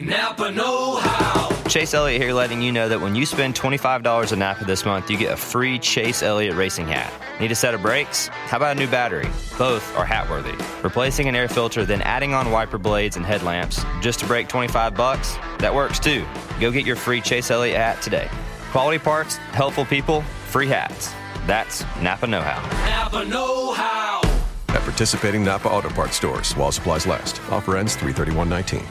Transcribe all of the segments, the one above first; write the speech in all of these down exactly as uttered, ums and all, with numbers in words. Napa know-how. Chase Elliott here letting you know that when you spend twenty-five dollars at Napa this month, you get a free Chase Elliott racing hat. Need a set of brakes? How about a new battery? Both are hat-worthy. Replacing an air filter, then adding on wiper blades and headlamps just to break twenty-five bucks? That works too. Go get your free Chase Elliott hat today. Quality parts, helpful people, free hats. That's Napa know-how. Napa know-how. At participating Napa Auto Parts stores while supplies last. Offer ends three thirty-one nineteen.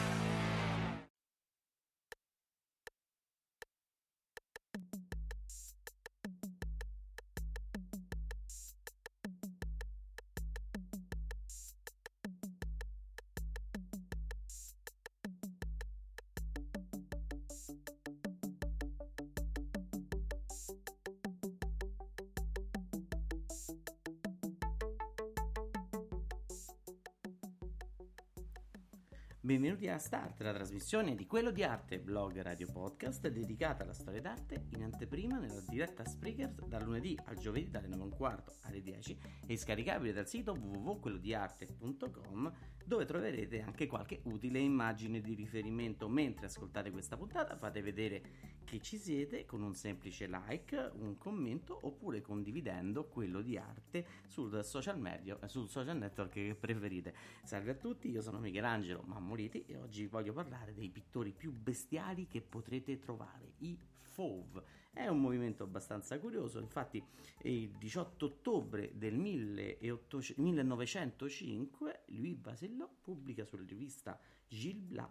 Benvenuti a Start, la trasmissione di Quello di Arte, blog radio podcast dedicata alla storia d'arte, in anteprima nella diretta Spreaker dal lunedì al giovedì dalle nove e un quarto alle dieci e scaricabile dal sito w w w punto quello di arte punto com, dove troverete anche qualche utile immagine di riferimento. Mentre ascoltate questa puntata fate vedere che ci siete con un semplice like, un commento oppure condividendo Quello di Arte sul social media, sul social network che preferite. Salve a tutti, io sono Michelangelo Mammoliti e oggi voglio parlare dei pittori più bestiali che potrete trovare, i Fauves. È un movimento abbastanza curioso, infatti il diciotto ottobre del millenovecentocinque Louis Vaseux pubblica sulla rivista Gilles Blas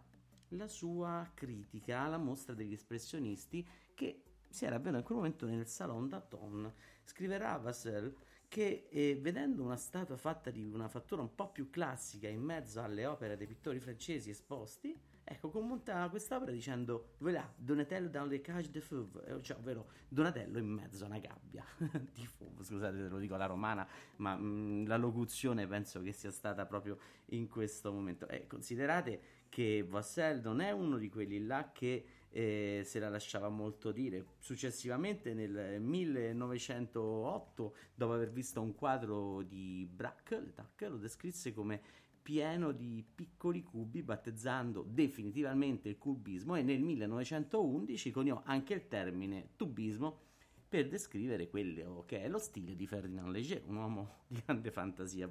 la sua critica alla mostra degli espressionisti che si era avvenuta in quel momento nel Salon d'Aton. Scriverà Vaseux che eh, vedendo una statua fatta di una fattura un po' più classica in mezzo alle opere dei pittori francesi esposti, ecco, commenta quest'opera dicendo voilà, Donatello dans les cages de Fauves, cioè, ovvero Donatello in mezzo a una gabbia di Fauves. Scusate se lo dico alla romana, ma mh, la locuzione penso che sia stata proprio in questo momento. Eh, considerate che Vauxcelles non è uno di quelli là che eh, se la lasciava molto dire. Successivamente nel millenovecentootto, dopo aver visto un quadro di Braque, lo descrisse come pieno di piccoli cubi, battezzando definitivamente il cubismo, e nel millenovecentoundici coniò anche il termine tubismo per descrivere quello che è lo stile di Ferdinand Léger, un uomo di grande fantasia.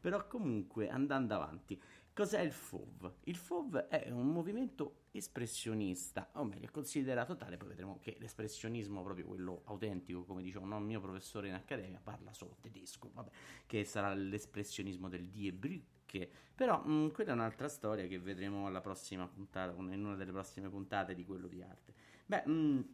Però comunque, andando avanti, cos'è il Fauve? Il Fauve è un movimento espressionista, o meglio, considerato tale. Poi vedremo che l'espressionismo, proprio quello autentico, come diceva un mio professore in accademia, parla solo tedesco, vabbè, che sarà l'espressionismo del Die Brücke. Che, però mh, quella è un'altra storia che vedremo alla prossima puntata, in una delle prossime puntate di Quello di Arte. Beh, mh,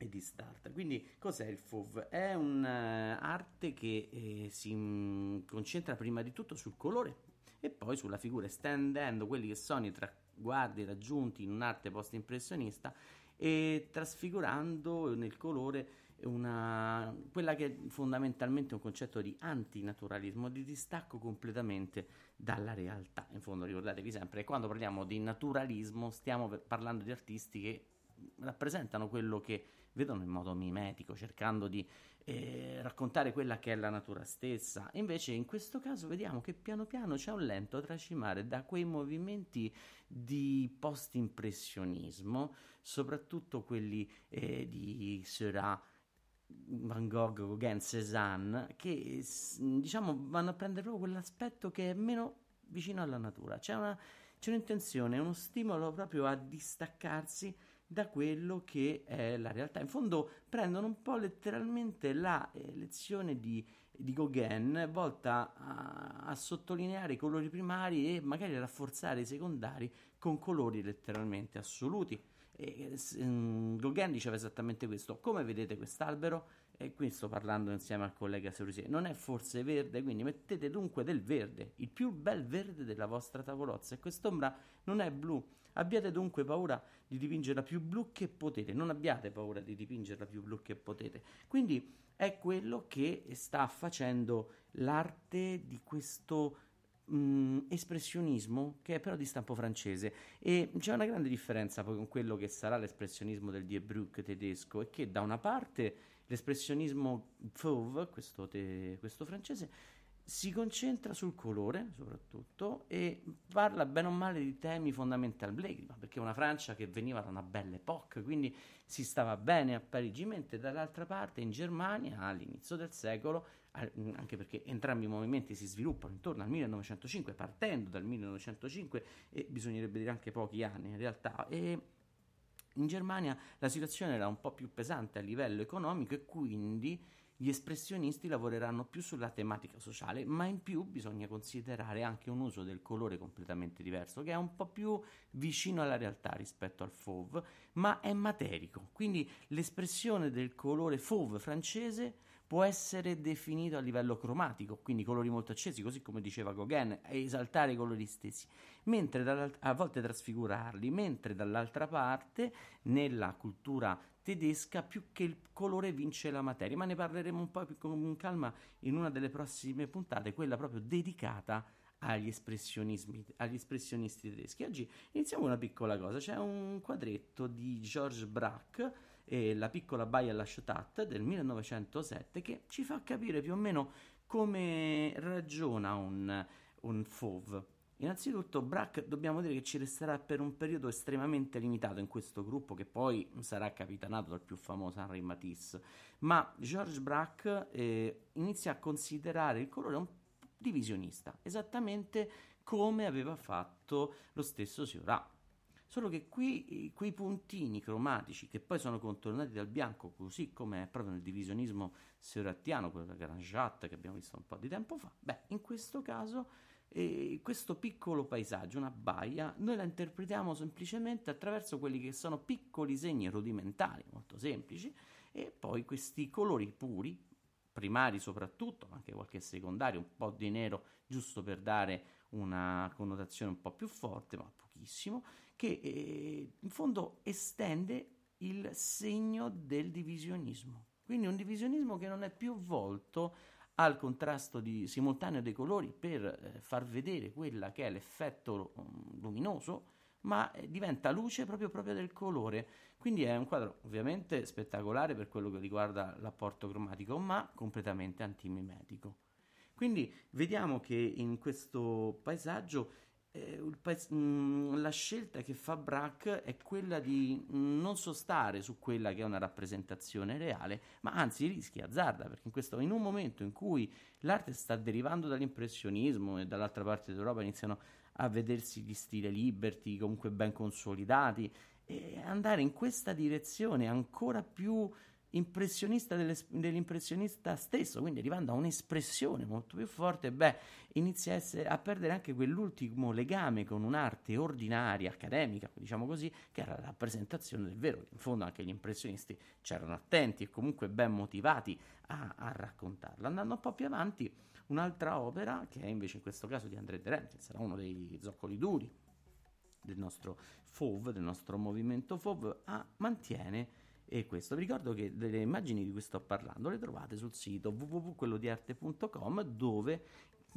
e di Start. Quindi cos'è il Fauve? È un'arte che eh, si mh, concentra prima di tutto sul colore e poi sulla figura, estendendo quelli che sono i traguardi raggiunti in un'arte post-impressionista e trasfigurando nel colore una, quella che è fondamentalmente un concetto di antinaturalismo, di distacco completamente dalla realtà. In fondo, ricordatevi sempre che quando parliamo di naturalismo stiamo parlando di artisti che rappresentano quello che vedono in modo mimetico, cercando di eh, raccontare quella che è la natura stessa. Invece in questo caso vediamo che piano piano c'è un lento tracimare da quei movimenti di post-impressionismo, soprattutto quelli eh, di Seurat, Van Gogh, Gauguin, Cézanne, che diciamo vanno a prendere proprio quell'aspetto che è meno vicino alla natura. C'è una, c'è un'intenzione, uno stimolo proprio a distaccarsi da quello che è la realtà. In fondo prendono un po' letteralmente la eh, lezione di, di Gauguin, volta a, a sottolineare i colori primari e magari a rafforzare i secondari con colori letteralmente assoluti. E, um, Gauguin diceva esattamente questo: come vedete quest'albero? E qui sto parlando insieme al collega Serusier, non è forse verde? Quindi mettete dunque del verde, il più bel verde della vostra tavolozza, e quest'ombra non è blu, abbiate dunque paura di dipingerla più blu che potete, non abbiate paura di dipingerla più blu che potete. Quindi è quello che sta facendo l'arte di questo Mm, espressionismo, che è però di stampo francese, e c'è una grande differenza poi con quello che sarà l'espressionismo del Die Brücke tedesco, è che da una parte l'espressionismo Fauve, questo, te, questo francese, si concentra sul colore soprattutto e parla bene o male di temi fondamentali, perché è una Francia che veniva da una belle époque, quindi si stava bene a Parigi, mentre dall'altra parte in Germania all'inizio del secolo, anche perché entrambi i movimenti si sviluppano intorno al millenovecentocinque, partendo dal millenovecentocinque e bisognerebbe dire anche pochi anni in realtà, e in Germania la situazione era un po' più pesante a livello economico e quindi gli espressionisti lavoreranno più sulla tematica sociale, ma in più bisogna considerare anche un uso del colore completamente diverso, che è un po' più vicino alla realtà rispetto al Fauve, ma è materico. Quindi l'espressione del colore Fauve francese può essere definito a livello cromatico, quindi colori molto accesi, così come diceva Gauguin, esaltare i colori stessi, mentre a volte trasfigurarli, mentre dall'altra parte, nella cultura tedesca, più che il colore vince la materia, ma ne parleremo un po' più con calma in una delle prossime puntate, quella proprio dedicata agli espressionismi, agli espressionisti tedeschi. Oggi iniziamo una piccola cosa, c'è un quadretto di Georges Braque, e La piccola baia La Ciotat del millenovecentosette, che ci fa capire più o meno come ragiona un, un Fauve. Innanzitutto Braque dobbiamo dire che ci resterà per un periodo estremamente limitato in questo gruppo, che poi sarà capitanato dal più famoso Henri Matisse, ma Georges Braque eh, inizia a considerare il colore un divisionista, esattamente come aveva fatto lo stesso Seurat. Solo che qui quei puntini cromatici che poi sono contornati dal bianco, così come è proprio nel divisionismo seurattiano, quello della Grande Jatte che abbiamo visto un po' di tempo fa, beh, in questo caso eh, questo piccolo paesaggio, una baia, noi la interpretiamo semplicemente attraverso quelli che sono piccoli segni rudimentali, molto semplici, e poi questi colori puri, primari soprattutto, ma anche qualche secondario, un po' di nero giusto per dare una connotazione un po' più forte, ma pochissimo, che eh, in fondo estende il segno del divisionismo. Quindi un divisionismo che non è più volto al contrasto di, simultaneo dei colori per eh, far vedere quella che è l'effetto um, luminoso, ma eh, diventa luce proprio, proprio del colore. Quindi è un quadro ovviamente spettacolare per quello che riguarda l'apporto cromatico, ma completamente antimimetico. Quindi vediamo che in questo paesaggio eh, pais- mh, la scelta che fa Braque è quella di non sostare su quella che è una rappresentazione reale, ma anzi rischi, azzarda, perché in, questo, in un momento in cui l'arte sta derivando dall'impressionismo e dall'altra parte d'Europa iniziano a vedersi gli stili liberty comunque ben consolidati, e andare in questa direzione ancora più impressionista dell'impressionista stesso, quindi arrivando a un'espressione molto più forte, beh, inizia a, essere, a perdere anche quell'ultimo legame con un'arte ordinaria, accademica, diciamo così, che era la rappresentazione del vero. In fondo anche gli impressionisti c'erano attenti e comunque ben motivati a, a raccontarla. Andando un po' più avanti, un'altra opera, che è invece in questo caso di André Derain, che sarà uno dei zoccoli duri del nostro Fauve, del nostro movimento Fauve, ah, mantiene e questo. Vi ricordo che delle immagini di cui sto parlando le trovate sul sito w w w punto quello di arte punto com, dove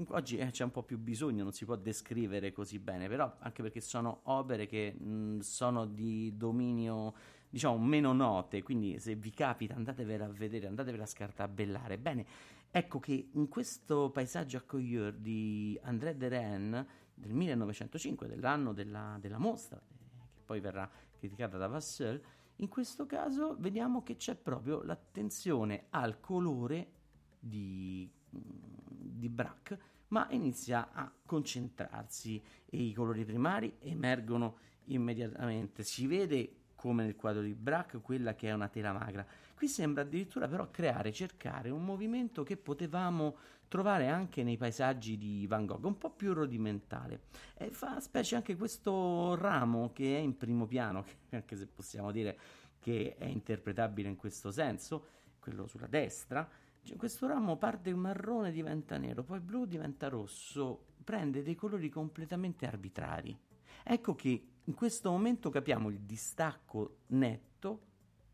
oggi eh, c'è un po' più bisogno, non si può descrivere così bene, però anche perché sono opere che mh, sono di dominio, diciamo, meno note, quindi se vi capita andatevela a vedere, andatevela a scartabellare. Bene, ecco che in questo paesaggio à couleur di André Derain del millenovecentocinque, dell'anno della, della mostra, che poi verrà criticata da Vauxcelles, in questo caso vediamo che c'è proprio l'attenzione al colore di, di Braque, ma inizia a concentrarsi e i colori primari emergono immediatamente. Si vede, come nel quadro di Braque, quella che è una tela magra. Qui sembra addirittura però creare, cercare un movimento che potevamo trovare anche nei paesaggi di Van Gogh, un po' più rudimentale, e fa specie anche questo ramo che è in primo piano, anche se possiamo dire che è interpretabile in questo senso, quello sulla destra. Cioè, questo ramo parte marrone, diventa nero, poi blu, diventa rosso, prende dei colori completamente arbitrari. Ecco che in questo momento capiamo il distacco netto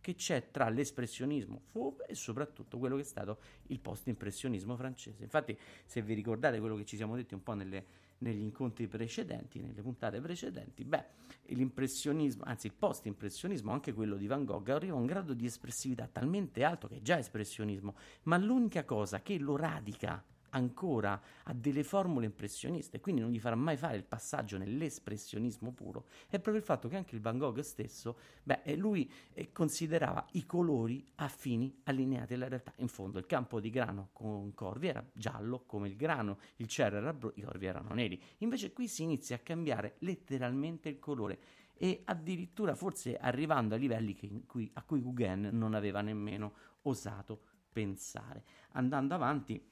che c'è tra l'espressionismo Fauve e soprattutto quello che è stato il post-impressionismo francese. Infatti, se vi ricordate quello che ci siamo detti un po' nelle, negli incontri precedenti, nelle puntate precedenti, beh, l'impressionismo, anzi il post-impressionismo, anche quello di Van Gogh, arriva a un grado di espressività talmente alto che è già espressionismo, ma l'unica cosa che lo radica ancora a delle formule impressioniste e quindi non gli farà mai fare il passaggio nell'espressionismo puro, è proprio il fatto che anche il Van Gogh stesso, beh, lui considerava i colori affini, allineati alla realtà. In fondo il campo di grano con corvi era giallo come il grano, il cielo era blu, i corvi erano neri. Invece qui si inizia a cambiare letteralmente il colore e addirittura forse arrivando a livelli che in cui, a cui Gauguin non aveva nemmeno osato pensare. Andando avanti,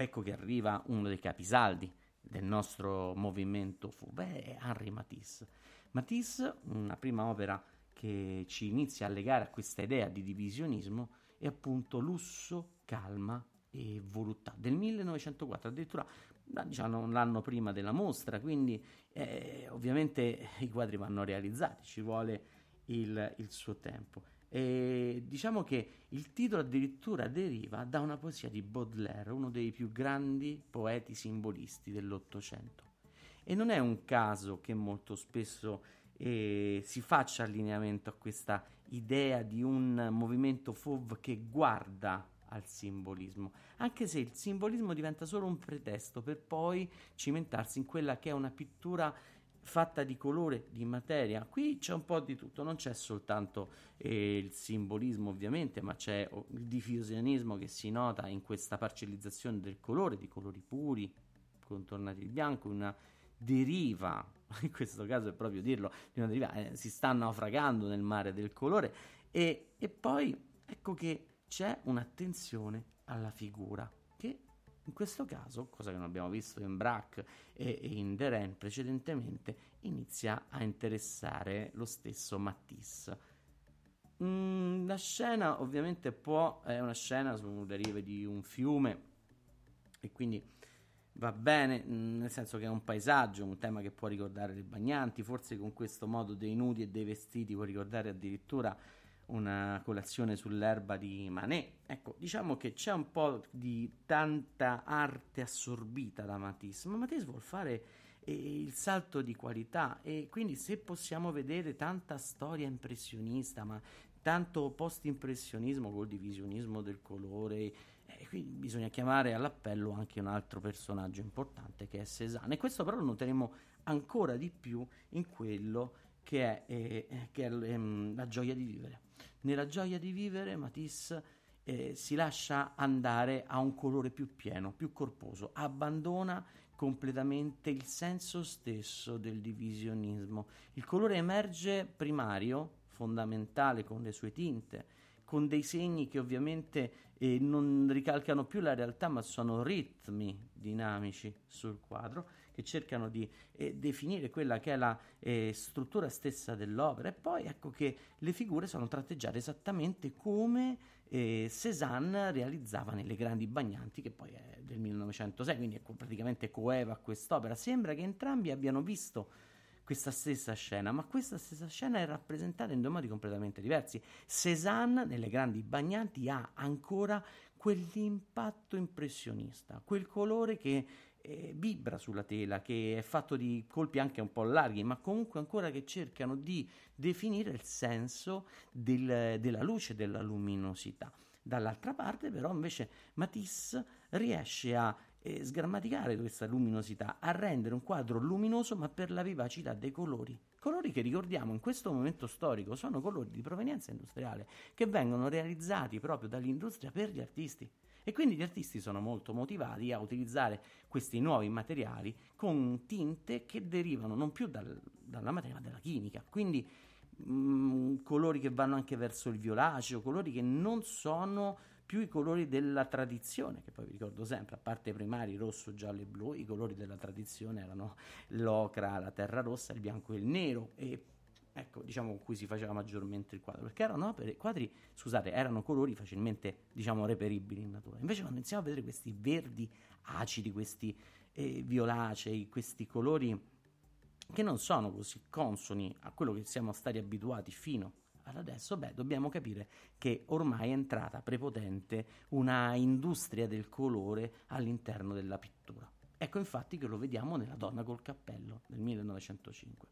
ecco che arriva uno dei capisaldi del nostro movimento Fauves, è Henri Matisse. Matisse, una prima opera che ci inizia a legare a questa idea di divisionismo, è appunto Lusso, Calma e Voluttà del millenovecentoquattro, addirittura diciamo l'anno prima della mostra, quindi eh, ovviamente i quadri vanno realizzati, ci vuole il, il suo tempo. E diciamo che il titolo addirittura deriva da una poesia di Baudelaire, uno dei più grandi poeti simbolisti dell'Ottocento, e non è un caso che molto spesso eh, si faccia allineamento a questa idea di un movimento Fauve che guarda al simbolismo, anche se il simbolismo diventa solo un pretesto per poi cimentarsi in quella che è una pittura fatta di colore, di materia. Qui c'è un po' di tutto, non c'è soltanto eh, il simbolismo ovviamente, ma c'è il diffusionismo che si nota in questa parcellizzazione del colore, di colori puri contornati di bianco, una deriva, in questo caso è proprio dirlo, di una deriva, eh, si sta naufragando nel mare del colore. E, e poi ecco che c'è un'attenzione alla figura che in questo caso, cosa che non abbiamo visto in Braque e, e in Derain precedentemente, inizia a interessare lo stesso Matisse. Mm, la scena ovviamente può, è una scena sulle rive di un fiume e quindi va bene, nel senso che è un paesaggio, un tema che può ricordare le bagnanti, forse con questo modo dei nudi e dei vestiti può ricordare addirittura una colazione sull'erba di Manet. Ecco, diciamo che c'è un po' di tanta arte assorbita da Matisse, ma Matisse vuol fare eh, il salto di qualità, e quindi se possiamo vedere tanta storia impressionista, ma tanto post-impressionismo col divisionismo del colore, eh, qui bisogna chiamare all'appello anche un altro personaggio importante che è Cézanne, e questo però lo noteremo ancora di più in quello che è, eh, che è ehm, La gioia di vivere. Nella gioia di vivere Matisse eh, si lascia andare a un colore più pieno, più corposo, abbandona completamente il senso stesso del divisionismo. Il colore emerge primario, fondamentale, con le sue tinte, con dei segni che ovviamente eh, non ricalcano più la realtà, ma sono ritmi dinamici sul quadro che cercano di eh, definire quella che è la eh, struttura stessa dell'opera. E poi ecco che le figure sono tratteggiate esattamente come eh, Cézanne realizzava nelle Grandi Bagnanti, che poi è del millenovecentosei, quindi è praticamente coeva quest'opera. Sembra che entrambi abbiano visto questa stessa scena, ma questa stessa scena è rappresentata in due modi completamente diversi. Cézanne nelle Grandi Bagnanti ha ancora quell'impatto impressionista, quel colore che eh, vibra sulla tela, che è fatto di colpi anche un po' larghi, ma comunque ancora che cercano di definire il senso del, della luce, della luminosità. Dall'altra parte però invece Matisse riesce a eh, sgrammaticare questa luminosità, a rendere un quadro luminoso ma per la vivacità dei colori. Colori che ricordiamo in questo momento storico sono colori di provenienza industriale, che vengono realizzati proprio dall'industria per gli artisti. E quindi gli artisti sono molto motivati a utilizzare questi nuovi materiali con tinte che derivano non più dal, dalla materia ma dalla chimica. Quindi Mm, colori che vanno anche verso il violaceo, colori che non sono più i colori della tradizione, che poi vi ricordo sempre, a parte i primari rosso, giallo e blu, i colori della tradizione erano l'ocra, la terra rossa, il bianco e il nero, e ecco, diciamo, con cui si faceva maggiormente il quadro, perché erano opere, quadri, scusate, erano colori facilmente, diciamo, reperibili in natura. Invece quando iniziamo a vedere questi verdi acidi, questi eh, violacei, questi colori che non sono così consoni a quello che siamo stati abituati fino ad adesso, beh, dobbiamo capire che ormai è entrata prepotente una industria del colore all'interno della pittura. Ecco infatti che lo vediamo nella Donna col cappello del millenovecentocinque.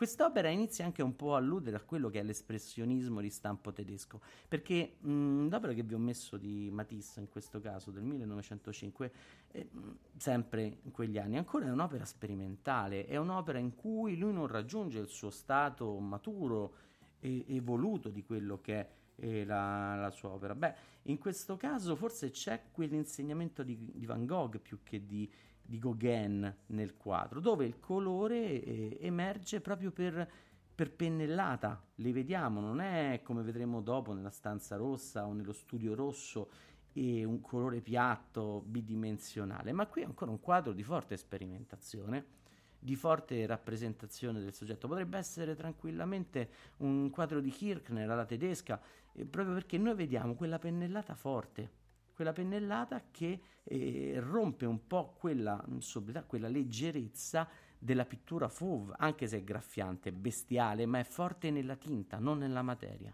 Quest'opera inizia anche un po' a alludere a quello che è l'espressionismo di stampo tedesco, perché mh, l'opera che vi ho messo di Matisse, in questo caso del millenovecentocinque, eh, sempre in quegli anni, ancora è un'opera sperimentale, è un'opera in cui lui non raggiunge il suo stato maturo e evoluto di quello che è e la, la sua opera. Beh, in questo caso forse c'è quell'insegnamento di, di Van Gogh più che di, di Gauguin nel quadro, dove il colore eh, emerge proprio per, per pennellata, li vediamo, non è come vedremo dopo nella stanza rossa o nello studio rosso, e un colore piatto, bidimensionale, ma qui è ancora un quadro di forte sperimentazione, di forte rappresentazione del soggetto. Potrebbe essere tranquillamente un quadro di Kirchner alla tedesca, eh, proprio perché noi vediamo quella pennellata forte, quella pennellata che eh, rompe un po' quella sobrietà, quella leggerezza della pittura Fauves, anche se è graffiante, bestiale, ma è forte nella tinta, non nella materia.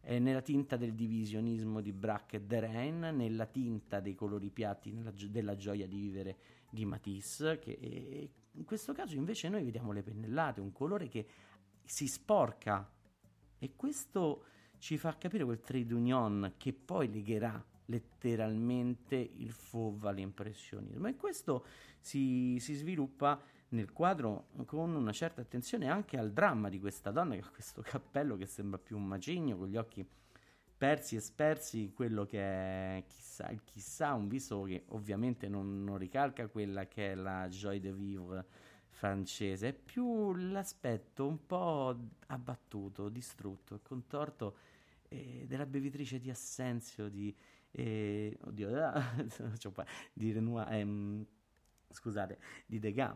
È nella tinta del divisionismo di Braque e Derain, nella tinta dei colori piatti nella, della gioia di vivere di Matisse, che è, in questo caso invece noi vediamo le pennellate, un colore che si sporca, e questo ci fa capire quel trade union che poi legherà letteralmente il Fauves all'impressionismo, e questo si, si sviluppa nel quadro con una certa attenzione anche al dramma di questa donna che ha questo cappello che sembra più un macigno, con gli occhi persi e spersi, quello che è chissà, il chissà, un viso che ovviamente non, non ricalca quella che è la gioia de vivre francese, è più l'aspetto un po' abbattuto, distrutto, contorto eh, della bevitrice di Assenzio, di, eh, oddio, ah, di Renoir, ehm, scusate, di Degas.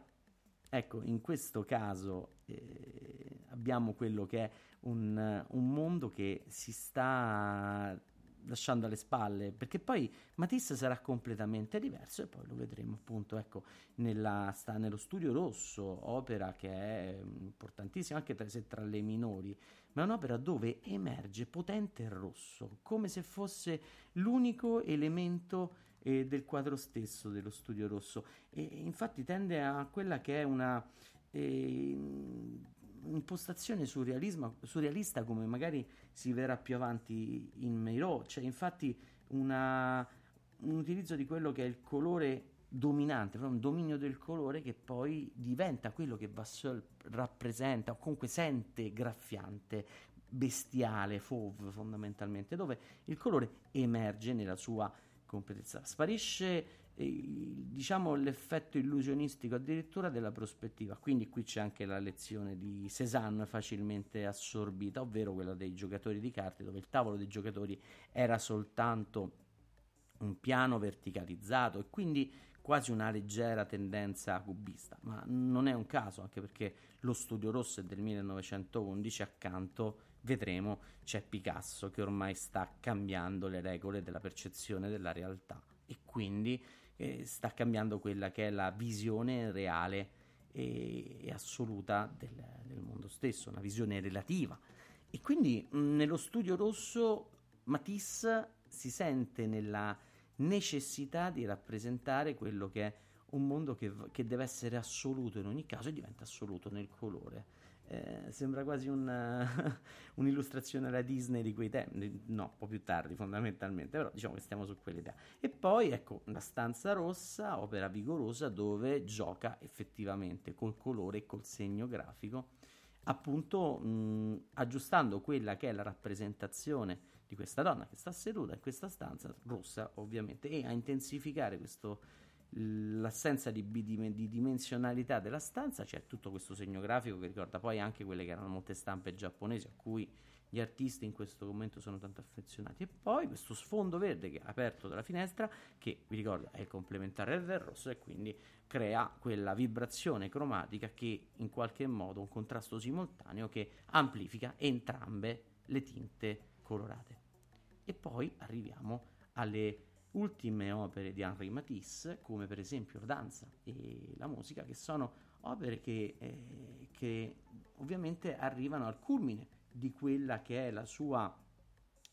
Ecco, in questo caso eh, abbiamo quello che è un, un mondo che si sta lasciando alle spalle, perché poi Matisse sarà completamente diverso e poi lo vedremo appunto, ecco, nella, sta, nello Studio Rosso, opera che è importantissima anche tra, se tra le minori, ma è un'opera dove emerge potente il rosso, come se fosse l'unico elemento del quadro stesso dello Studio Rosso, e infatti tende a quella che è una eh, impostazione surrealista, come magari si vedrà più avanti in Meyraux, cioè infatti una, un utilizzo di quello che è il colore dominante, un dominio del colore che poi diventa quello che Vaseux rappresenta, o comunque sente graffiante, bestiale, Fauves fondamentalmente, dove il colore emerge nella sua competenza. Sparisce eh, diciamo l'effetto illusionistico addirittura della prospettiva, quindi qui c'è anche la lezione di Cézanne facilmente assorbita, ovvero quella dei giocatori di carte, dove il tavolo dei giocatori era soltanto un piano verticalizzato e quindi quasi una leggera tendenza cubista, ma non è un caso, anche perché lo Studio Rosso è del millenovecentoundici, accanto vedremo c'è Picasso che ormai sta cambiando le regole della percezione della realtà e quindi eh, sta cambiando quella che è la visione reale e, e assoluta del, del mondo stesso, una visione relativa, e quindi mh, nello Studio Rosso Matisse si sente nella necessità di rappresentare quello che è un mondo che, che deve essere assoluto in ogni caso, e diventa assoluto nel colore. Eh, sembra quasi una, un'illustrazione alla Disney di quei tempi, no, un po' più tardi fondamentalmente, però diciamo che stiamo su quell'idea. E poi ecco la stanza rossa, opera vigorosa dove gioca effettivamente col colore e col segno grafico, appunto mh, aggiustando quella che è la rappresentazione di questa donna che sta seduta in questa stanza rossa, ovviamente, e a intensificare questo, l'assenza di, bidim- di dimensionalità della stanza, c'è cioè tutto questo segno grafico che ricorda poi anche quelle che erano molte stampe giapponesi a cui gli artisti in questo momento sono tanto affezionati, e poi questo sfondo verde che è aperto dalla finestra, che vi ricordo è il complementare del rosso, e quindi crea quella vibrazione cromatica che in qualche modo un contrasto simultaneo che amplifica entrambe le tinte colorate. E poi arriviamo alle ultime opere di Henri Matisse, come per esempio La danza e La musica, che sono opere che, eh, che ovviamente arrivano al culmine di quella che è la sua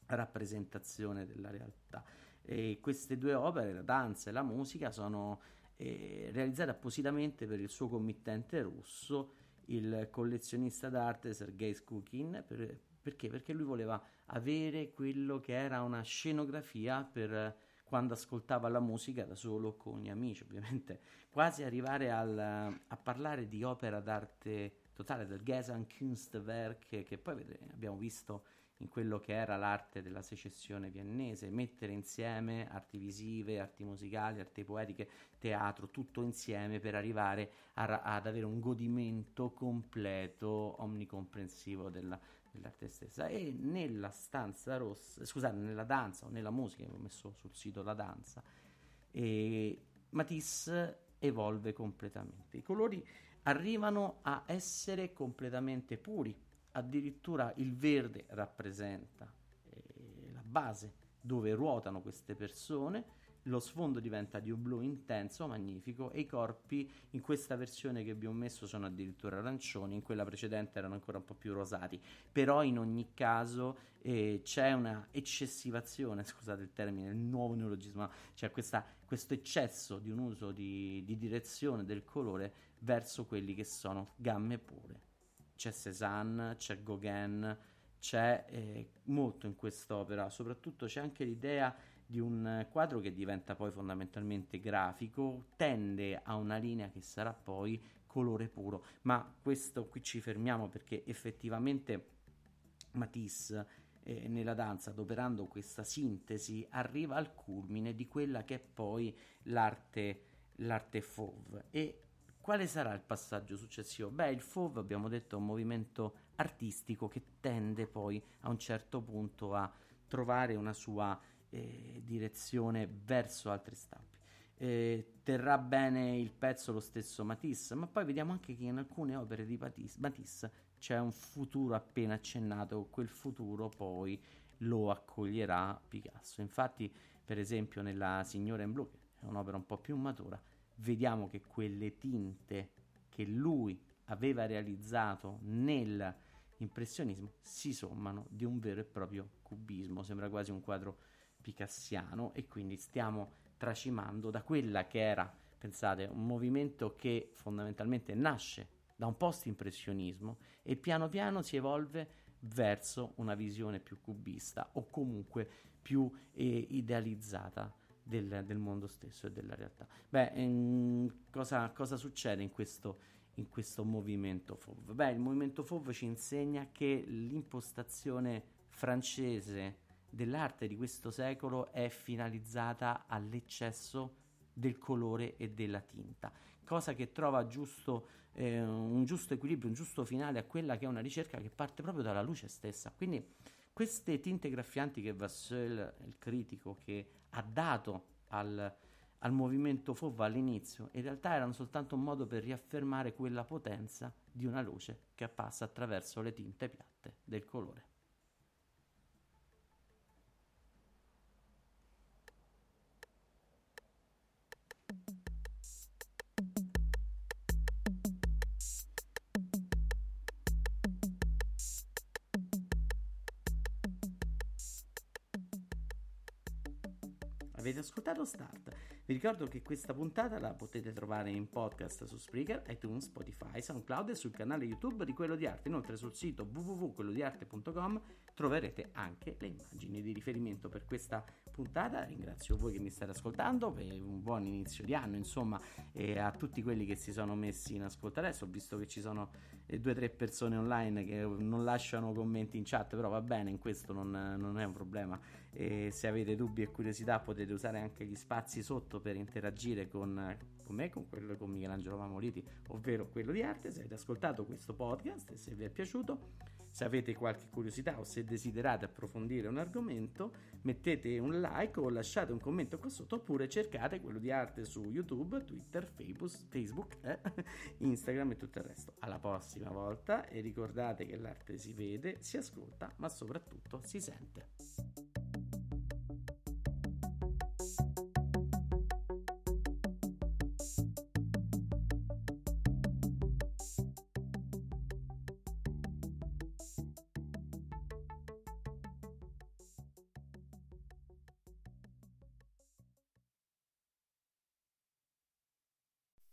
rappresentazione della realtà. E queste due opere, La danza e La musica, sono eh, realizzate appositamente per il suo committente russo, il collezionista d'arte Sergei Skukin, per, perché? Perché lui voleva avere quello che era una scenografia per quando ascoltava la musica da solo con gli amici, ovviamente, quasi arrivare al, a parlare di opera d'arte totale, del Gesamtkunstwerk, che poi abbiamo visto in quello che era l'arte della secessione viennese, mettere insieme arti visive, arti musicali, arti poetiche, teatro, tutto insieme per arrivare a, ad avere un godimento completo, omnicomprensivo della, dell'arte stessa. E nella stanza rossa, scusate, nella danza o nella musica, che ho messo sul sito La danza, e Matisse evolve completamente. I colori arrivano a essere completamente puri, addirittura il verde rappresenta eh, la base dove ruotano queste persone, lo sfondo diventa di un blu intenso, magnifico, e i corpi in questa versione che abbiamo messo sono addirittura arancioni, in quella precedente erano ancora un po' più rosati, però in ogni caso eh, c'è una eccessivazione, scusate il termine, il nuovo neologismo, c'è cioè questo eccesso di un uso di, di direzione del colore verso quelli che sono gamme pure. C'è Cézanne, c'è Gauguin, c'è eh, molto in quest'opera, soprattutto c'è anche l'idea di un quadro che diventa poi fondamentalmente grafico, tende a una linea che sarà poi colore puro, ma questo qui ci fermiamo perché effettivamente Matisse eh, nella danza, adoperando questa sintesi, arriva al culmine di quella che è poi l'arte, l'arte Fauve. E quale sarà il passaggio successivo? Beh, il Fauve, abbiamo detto, è un movimento artistico che tende poi a un certo punto a trovare una sua eh, direzione verso altri stappi. Eh, terrà bene il pezzo lo stesso Matisse, ma poi vediamo anche che in alcune opere di Matisse, Matisse c'è un futuro appena accennato, quel futuro poi lo accoglierà Picasso. Infatti, per esempio, nella Signora in blu, che è un'opera un po' più matura, vediamo che quelle tinte che lui aveva realizzato nell'impressionismo si sommano di un vero e proprio cubismo, sembra quasi un quadro picassiano, e quindi stiamo tracimando da quella che era, pensate, un movimento che fondamentalmente nasce da un post-impressionismo e piano piano si evolve verso una visione più cubista o comunque più eh, idealizzata Del, del mondo stesso e della realtà. Beh, ehm, cosa, cosa succede in questo, in questo movimento Fauve? Beh, il movimento Fauve ci insegna che l'impostazione francese dell'arte di questo secolo è finalizzata all'eccesso del colore e della tinta, cosa che trova giusto, eh, un giusto equilibrio, un giusto finale a quella che è una ricerca che parte proprio dalla luce stessa. Quindi queste tinte graffianti che Vauxcelles, il critico, che ha dato al, al movimento Fauve all'inizio, in realtà erano soltanto un modo per riaffermare quella potenza di una luce che passa attraverso le tinte piatte del colore. Avete ascoltato Start? Vi ricordo che questa puntata la potete trovare in podcast su Spreaker, iTunes, Spotify, SoundCloud e sul canale YouTube di Quello di Arte. Inoltre sul sito w w w punto quello di arte punto com troverete anche le immagini di riferimento per questa puntata. Ringrazio voi che mi state ascoltando, per un buon inizio di anno, insomma, e a tutti quelli che si sono messi in ascolto adesso. Ho visto che ci sono due o tre persone online che non lasciano commenti in chat, però va bene, in questo non, non è un problema. E se avete dubbi e curiosità potete usare anche gli spazi sotto per interagire con, con me, con quello con Michelangelo Mammoliti, ovvero Quello di Arte. Se avete ascoltato questo podcast e se vi è piaciuto, se avete qualche curiosità o se desiderate approfondire un argomento, mettete un like o lasciate un commento qua sotto, oppure cercate Quello di Arte su YouTube, Twitter, Facebook, eh, Instagram e tutto il resto. Alla prossima volta, e ricordate che l'arte si vede, si ascolta, ma soprattutto si sente.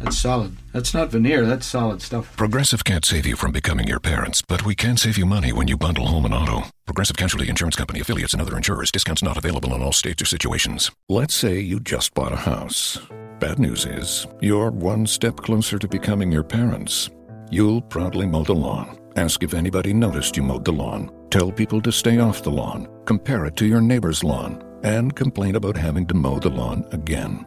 That's solid. That's not veneer, that's solid stuff. Progressive can't save you from becoming your parents, but we can save you money when you bundle home and auto. Progressive Casualty Insurance Company, affiliates, and other insurers. Discounts not available in all states or situations. Let's say you just bought a house. Bad news is, you're one step closer to becoming your parents. You'll proudly mow the lawn. Ask if anybody noticed you mowed the lawn. Tell people to stay off the lawn. Compare it to your neighbor's lawn. And complain about having to mow the lawn again.